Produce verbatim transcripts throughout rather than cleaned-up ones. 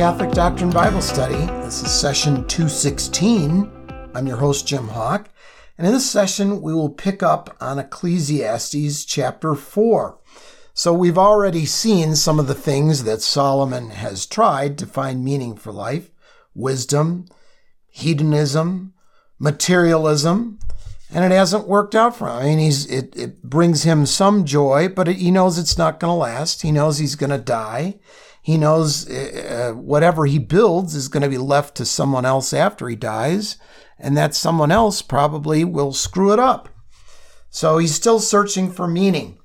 Catholic Doctrine Bible Study. This is session two sixteen. I'm your host, Jim Hawk, and in this session we will pick up on Ecclesiastes chapter four. So we've already seen some of the things that Solomon has tried to find meaning for life: wisdom, hedonism, materialism, and it hasn't worked out for him. I mean, he's, it, it brings him some joy, but it, he knows it's not going to last. He knows he's going to die. He knows uh, whatever he builds is going to be left to someone else after he dies, and that someone else probably will screw it up. So he's still searching for meaning.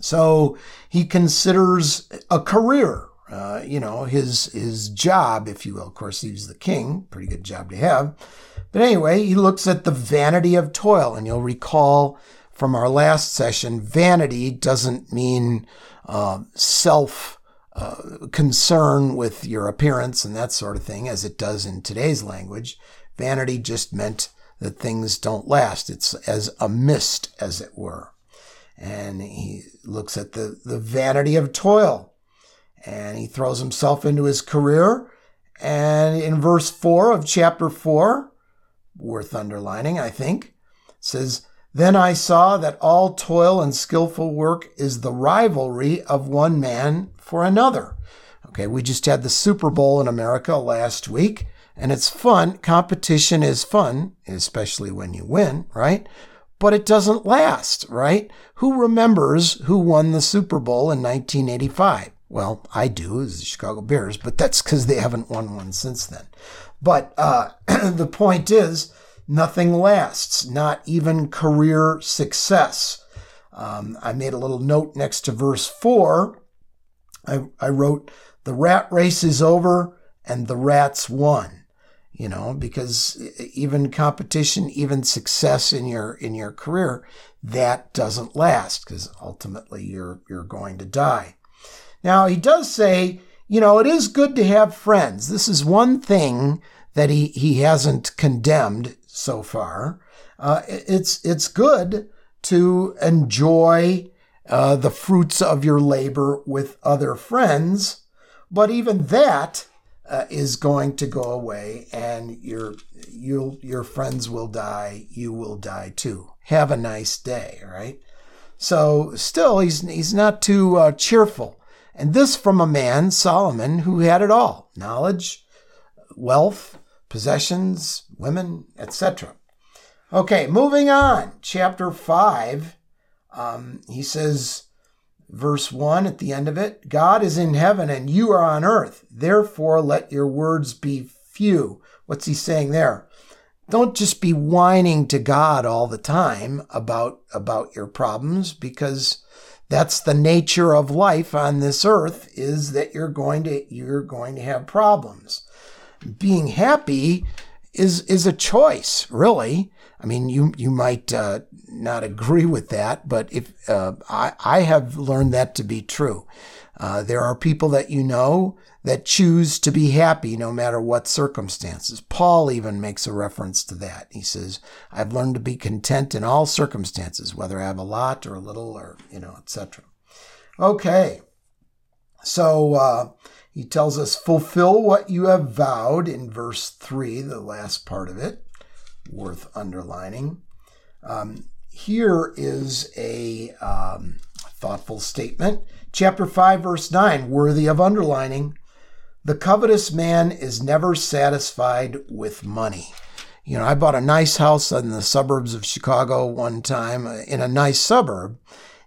So he considers a career, uh, you know, his his job, if you will. Of course, he was the king. Pretty good job to have. But anyway, he looks at the vanity of toil, and you'll recall from our last session, vanity doesn't mean uh, self uh, concern with your appearance and that sort of thing, as it does in today's language. Vanity just meant that things don't last. It's as a mist, as it were. And he looks at the, the vanity of toil, and he throws himself into his career. And in verse four of chapter four, worth underlining, I think, says, "Then I saw that all toil and skillful work is the rivalry of one man for another." Okay, we just had the Super Bowl in America last week, and it's fun. Competition is fun, especially when you win, right? But it doesn't last, right? Who remembers who won the Super Bowl in nineteen eighty-five? Well, I do, as the Chicago Bears, but that's because they haven't won one since then. But uh, the point is, nothing lasts, not even career success. Um, I made a little note next to verse four. I, I wrote, "The rat race is over and the rats won." You know, because even competition, even success in your in your career, that doesn't last, because ultimately you're you're going to die. Now, he does say, you know, it is good to have friends. This is one thing that he, he hasn't condemned so far. Uh, it's it's good to enjoy uh, the fruits of your labor with other friends, but even that Uh, is going to go away, and your you your friends will die. You will die too. Have a nice day, right? So still, he's he's not too uh, cheerful. And this from a man, Solomon, who had it all: knowledge, wealth, possessions, women, et cetera. Okay, moving on. Chapter five. Um, he says, verse one at the end of it, "God is in heaven and you are on earth. Therefore, let your words be few." What's he saying there? Don't just be whining to God all the time about, about your problems, because that's the nature of life on this earth, is that you're going to, you're going to have problems. Being happy is, is a choice, really. I mean, you, you might uh, not agree with that, but if uh, I, I have learned that to be true. Uh, there are people that you know that choose to be happy no matter what circumstances. Paul even makes a reference to that. He says, "I've learned to be content in all circumstances, whether I have a lot or a little, or, you know, et cetera" Okay, so uh, he tells us, "Fulfill what you have vowed," in verse three, the last part of it. Worth underlining. Um, here is a um, thoughtful statement. Chapter five, verse nine, worthy of underlining. "The covetous man is never satisfied with money." You know, I bought a nice house in the suburbs of Chicago one time, in a nice suburb,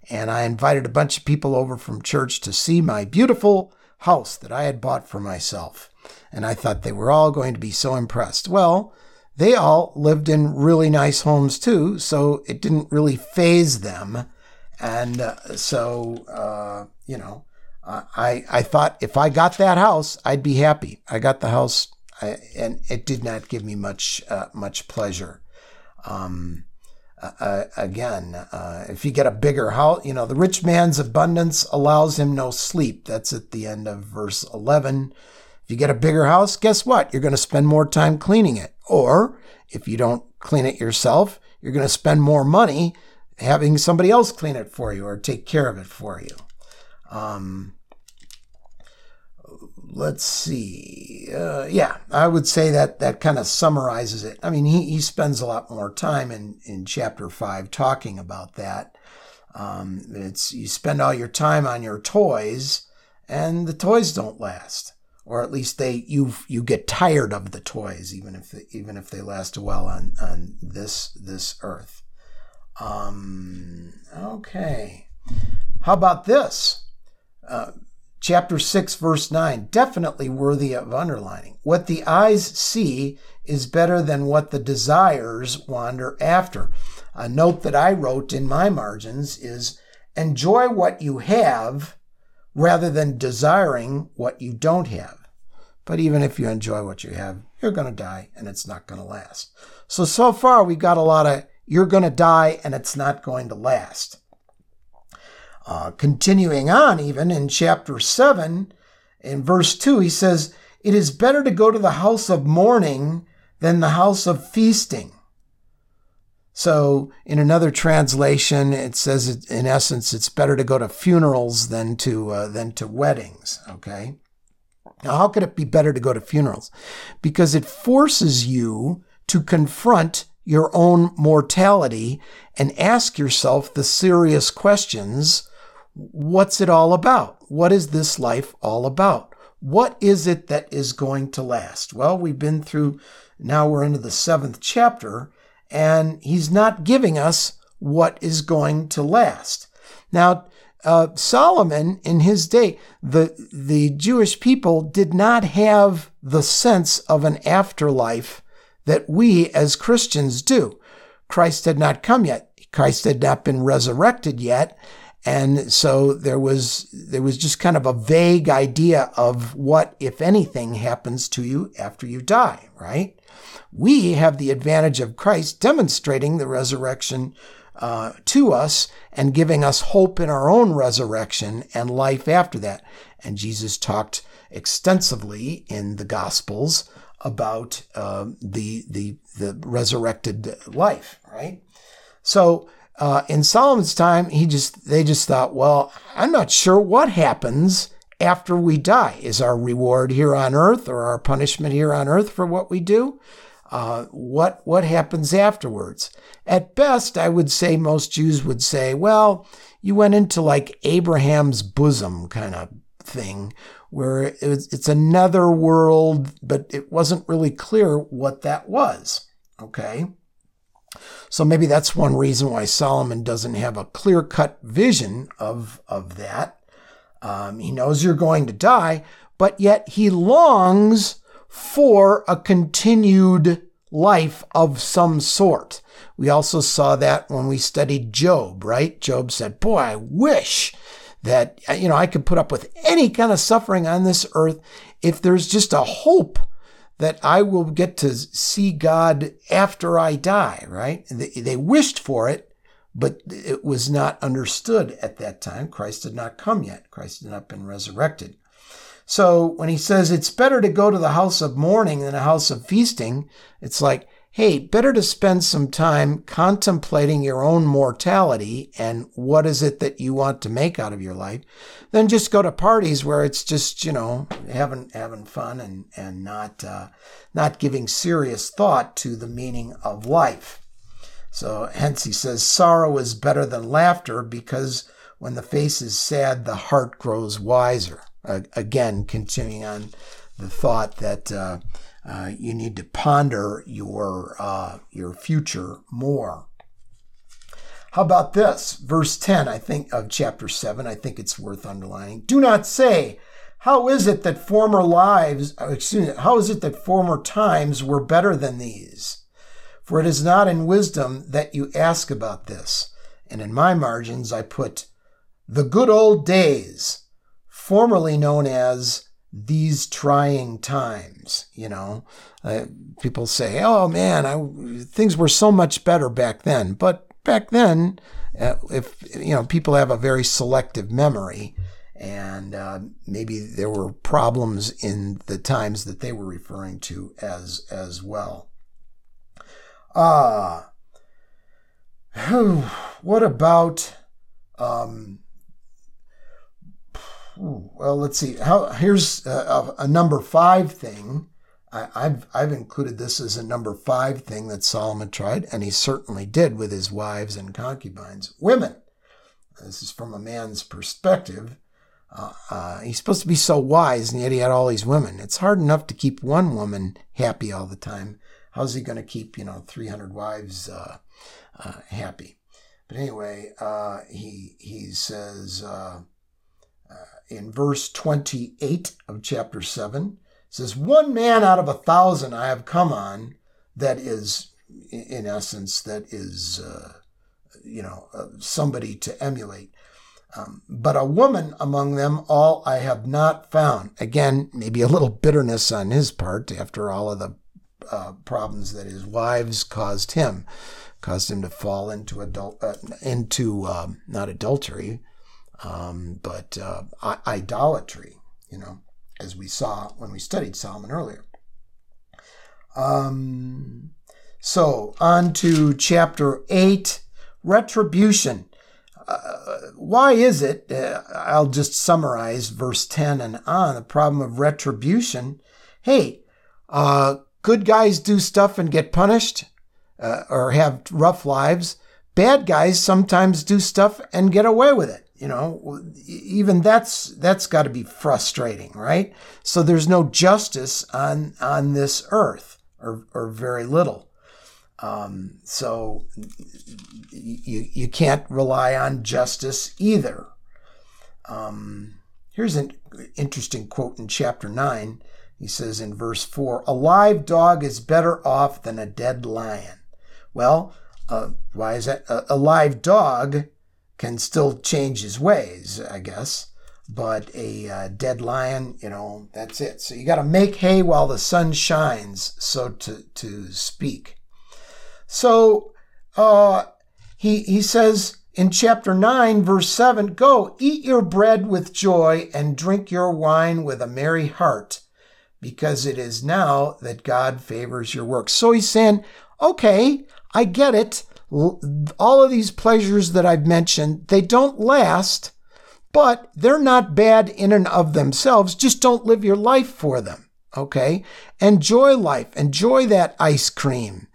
and I invited a bunch of people over from church to see my beautiful house that I had bought for myself. And I thought they were all going to be so impressed. Well, they all lived in really nice homes too, so it didn't really faze them. And uh, so, uh, you know, I I thought if I got that house, I'd be happy. I got the house, I, and it did not give me much uh, much pleasure. Um, uh, again, uh, if you get a bigger house, you know, the rich man's abundance allows him no sleep. That's at the end of verse eleven. If you get a bigger house, guess what? You're going to spend more time cleaning it. Or if you don't clean it yourself, you're going to spend more money having somebody else clean it for you or take care of it for you. Um, let's see. Uh, yeah, I would say that that kind of summarizes it. I mean, he, he spends a lot more time in, in chapter five talking about that. Um, it's you spend all your time on your toys, and the toys don't last, or at least they you you get tired of the toys, even if they, even if they last a while on on this this earth. Um, okay, how about this? Uh, Chapter six, verse nine, definitely worthy of underlining. What the eyes see is better than what the desires wander after. A note that I wrote in my margins is, enjoy what you have rather than desiring what you don't have. But even if you enjoy what you have, you're going to die and it's not going to last. So, so far we've got a lot of, you're going to die and it's not going to last. Uh, continuing on, even in chapter seven, in verse two, he says, it is better to go to the house of mourning than the house of feasting. So in another translation, it says, it, in essence, it's better to go to funerals than to uh, than to weddings. Okay. Now, how could it be better to go to funerals? Because it forces you to confront your own mortality and ask yourself the serious questions. What's it all about? What is this life all about? What is it that is going to last? Well, we've been through, now we're into the seventh chapter, and he's not giving us what is going to last. Now, uh, Solomon, in his day, the, the Jewish people did not have the sense of an afterlife that we as Christians do. Christ had not come yet. Christ had not been resurrected yet. And so there was there was just kind of a vague idea of what, if anything, happens to you after you die, right? We have the advantage of Christ demonstrating the resurrection uh, to us and giving us hope in our own resurrection and life after that. And Jesus talked extensively in the Gospels about uh, the the the resurrected life, right? So uh, in Solomon's time, he just they just thought, well, I'm not sure what happens after we die. Is our reward here on earth or our punishment here on earth for what we do? Uh, what what happens afterwards? At best, I would say most Jews would say, well, you went into like Abraham's bosom kind of thing, where it's another world, but it wasn't really clear what that was, okay? So maybe that's one reason why Solomon doesn't have a clear-cut vision of, of that. Um, he knows you're going to die, but yet he longs for a continued life of some sort. We also saw that when we studied Job, right? Job said, boy, I wish that, you know, I could put up with any kind of suffering on this earth if there's just a hope that I will get to see God after I die, right? They, they wished for it, but it was not understood at that time. Christ had not come yet. Christ had not been resurrected. So when he says it's better to go to the house of mourning than a house of feasting, it's like, hey, better to spend some time contemplating your own mortality and what is it that you want to make out of your life than just go to parties where it's just, you know, having having fun and, and not uh, not giving serious thought to the meaning of life. So hence he says, sorrow is better than laughter because when the face is sad, the heart grows wiser. Uh, again, continuing on the thought that Uh, Uh, you need to ponder your uh, your future more. How about this? Verse ten, I think, of chapter seven, I think it's worth underlining. Do not say, how is it that former lives, excuse me, how is it that former times were better than these? For it is not in wisdom that you ask about this. And in my margins, I put the good old days, formerly known as these trying times. You know, uh, people say, oh man, I, things were so much better back then. But back then, uh, if, you know, people have a very selective memory and uh, maybe there were problems in the times that they were referring to as, as well. Uh, what about, um, Well, let's see. How here's a, a number five thing. I, I've I've included this as a number five thing that Solomon tried, and he certainly did with his wives and concubines, women. This is from a man's perspective. Uh, uh, he's supposed to be so wise, and yet he had all these women. It's hard enough to keep one woman happy all the time. How's he going to keep, you know, three hundred wives uh, uh, happy? But anyway, uh, he he says uh, uh, in verse twenty-eight of chapter seven, says, one man out of a thousand I have come on, that is, in essence, that is, uh, you know, uh, somebody to emulate. Um, but a woman among them all I have not found. Again, maybe a little bitterness on his part after all of the uh, problems that his wives caused him, caused him to fall into adult, uh, into um, not adultery, um, but uh, idolatry, you know, as we saw when we studied Solomon earlier. Um, so on to chapter eight, retribution. Uh, why is it, uh, I'll just summarize verse ten and on, the problem of retribution. Hey, uh, good guys do stuff and get punished uh, or have rough lives. Bad guys sometimes do stuff and get away with it. You know, even that's that's got to be frustrating, right? So there's no justice on on this earth, or or very little. Um, so you you can't rely on justice either. Um, here's an interesting quote in chapter nine. He says in verse four, a live dog is better off than a dead lion. Well, uh, why is that? A, a live dog can still change his ways, I guess, but a uh, dead lion, you know, that's it. So you got to make hay while the sun shines, so to, to speak. So uh, he he says in chapter nine, verse seven, go, eat your bread with joy and drink your wine with a merry heart, because it is now that God favors your work. So he's saying, okay, I get it. All of these pleasures that I've mentioned, they don't last, but they're not bad in and of themselves. Just don't live your life for them. Okay, enjoy life, enjoy that ice cream,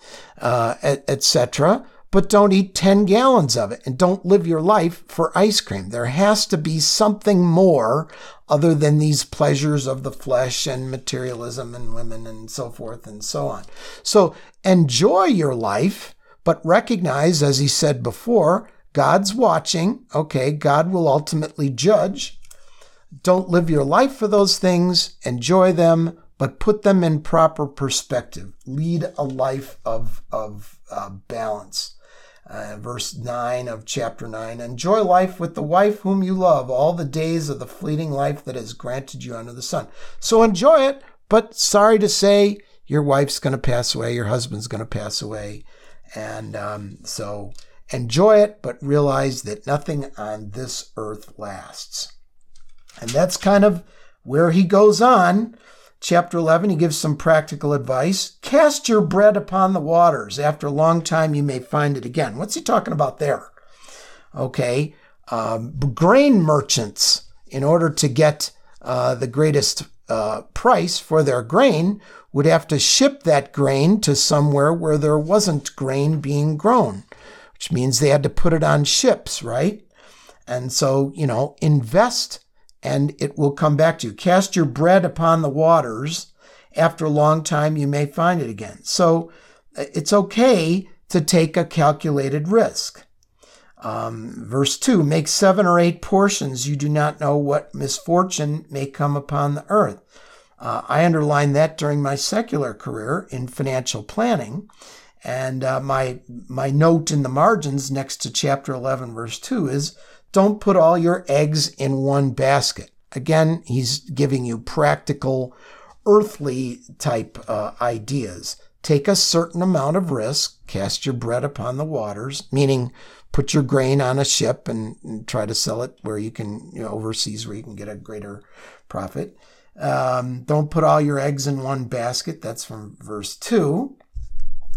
uh, et cetera, but don't eat ten gallons of it, and don't live your life for ice cream. There has to be something more other than these pleasures of the flesh and materialism and women and so forth and so on. So enjoy your life, but recognize, as he said before, God's watching. Okay, God will ultimately judge. Don't live your life for those things, enjoy them, but put them in proper perspective. Lead a life of, of uh, balance. Uh, verse nine of chapter nine, enjoy life with the wife whom you love, all the days of the fleeting life that is granted you under the sun. So enjoy it, but sorry to say, your wife's going to pass away, your husband's going to pass away. And um, so enjoy it, but realize that nothing on this earth lasts. And that's kind of where he goes on. Chapter eleven, he gives some practical advice. Cast your bread upon the waters. After a long time, you may find it again. What's he talking about there? Okay, um, grain merchants, in order to get uh, the greatest uh, price for their grain, would have to ship that grain to somewhere where there wasn't grain being grown, which means they had to put it on ships, right? And so, you know, invest and it will come back to you. Cast your bread upon the waters. After a long time, you may find it again. So it's okay to take a calculated risk. Um, verse two, make seven or eight portions. You do not know what misfortune may come upon the earth. Uh, I underlined that during my secular career in financial planning. And uh, my, my note in the margins next to chapter eleven, verse two is, don't put all your eggs in one basket. Again, he's giving you practical, earthly type uh, ideas. Take a certain amount of risk, cast your bread upon the waters, meaning put your grain on a ship and, and try to sell it where you can, you know, overseas where you can get a greater profit. Um, don't put all your eggs in one basket. That's from verse two.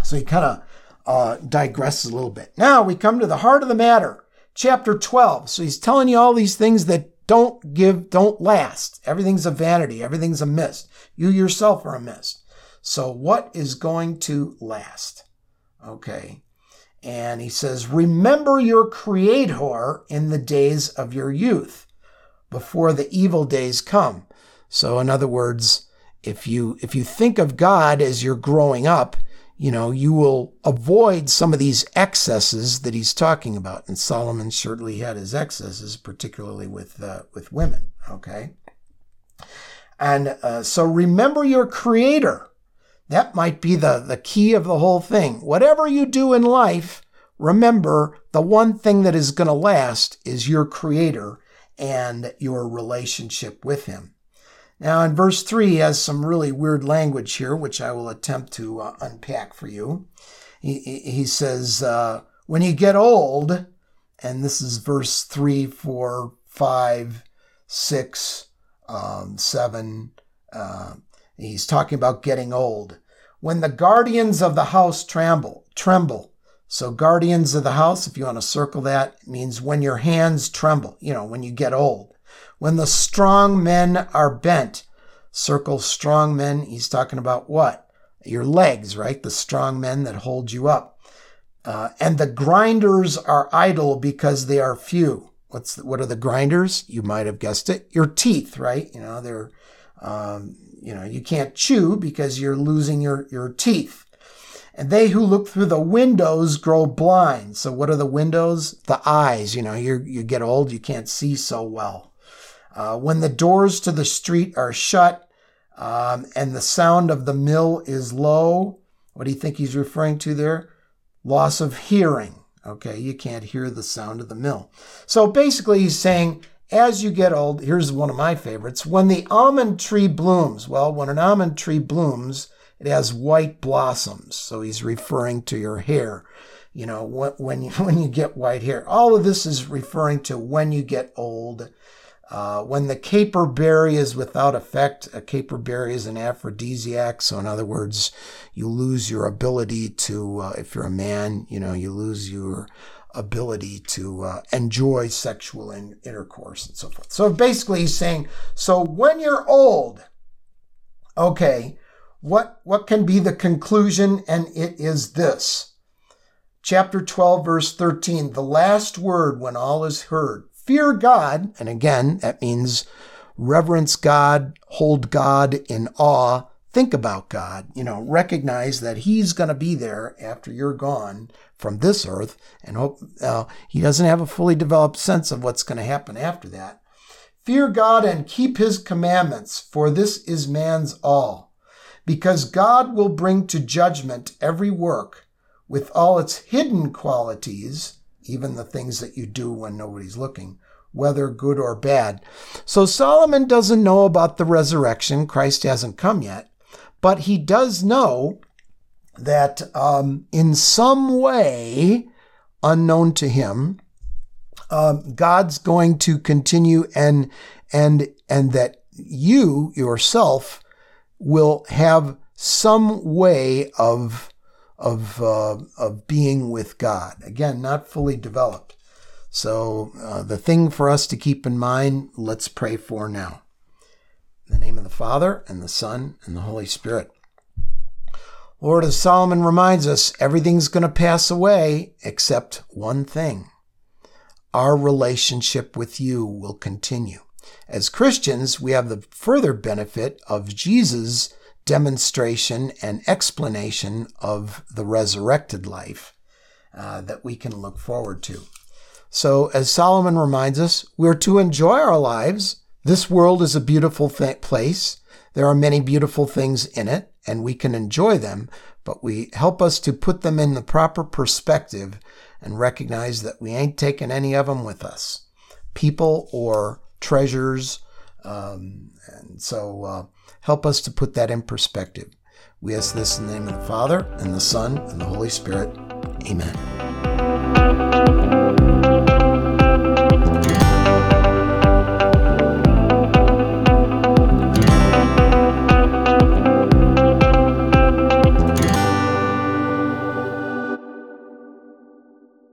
So he kind of uh, digresses a little bit. Now we come to the heart of the matter. Chapter twelve. So he's telling you all these things that don't give, don't last. Everything's a vanity. Everything's a mist. You yourself are a mist. So what is going to last? Okay. And he says, remember your Creator in the days of your youth, before the evil days come. So in other words, if you if you think of God as you're growing up, you know, you will avoid some of these excesses that he's talking about. And Solomon certainly had his excesses, particularly with uh, with women. Okay, and uh, so remember your Creator. That might be the, the key of the whole thing. Whatever you do in life, remember the one thing that is going to last is your Creator and your relationship with him. Now, in verse three, he has some really weird language here, which I will attempt to uh, unpack for you. He, he says, uh, when you get old, and this is verse three, four, five, six, um, seven, uh, he's talking about getting old. When the guardians of the house tremble, tremble. So guardians of the house, if you want to circle that, means when your hands tremble, you know, when you get old. When the strong men are bent, circle strong men. He's talking about what? Your legs, right? The strong men that hold you up. Uh, and the grinders are idle because they are few. What's the, what are the grinders? You might have guessed it. Your teeth, right? You know, they're... Um, you know, you can't chew because you're losing your, your teeth. And they who look through the windows grow blind. So what are the windows? The eyes. You know, you you get old, you can't see so well. Uh, when the doors to the street are shut, um, and the sound of the mill is low, what do you think he's referring to there? Loss of hearing. Okay, you can't hear the sound of the mill. So basically he's saying, as you get old, here's one of my favorites. When the almond tree blooms, well, when an almond tree blooms, it has white blossoms. So he's referring to your hair. You know, when you, when you get white hair. All of this is referring to when you get old. Uh, when the caper berry is without effect, a caper berry is an aphrodisiac. So in other words, you lose your ability to, uh, if you're a man, you know, you lose your ability to uh, enjoy sexual in- intercourse and so forth. So basically he's saying, so when you're old, okay, what, what can be the conclusion? And it is this. Chapter twelve, verse thirteen, the last word when all is heard, fear God. And again, that means reverence God, hold God in awe, think about God, you know, recognize that he's going to be there after you're gone from this earth, and hope uh, he doesn't have a fully developed sense of what's going to happen after that. Fear God and keep his commandments, for this is man's all, because God will bring to judgment every work with all its hidden qualities, even the things that you do when nobody's looking, whether good or bad. So Solomon doesn't know about the resurrection. Christ hasn't come yet. But he does know that um, in some way, unknown to him, um, God's going to continue and and and that you yourself will have some way of of uh, of being with God. Again, not fully developed. So uh, the thing for us to keep in mind, let's pray for now. In the name of the Father, and the Son, and the Holy Spirit. Lord, as Solomon reminds us, everything's going to pass away except one thing. Our relationship with you will continue. As Christians, we have the further benefit of Jesus' demonstration and explanation of the resurrected life uh, that we can look forward to. So, as Solomon reminds us, we're to enjoy our lives. This world is a beautiful th- place. There are many beautiful things in it, and we can enjoy them, but we help us to put them in the proper perspective and recognize that we ain't taking any of them with us, people or treasures. Um, and so uh, help us to put that in perspective. We ask this in the name of the Father, and the Son, and the Holy Spirit. Amen.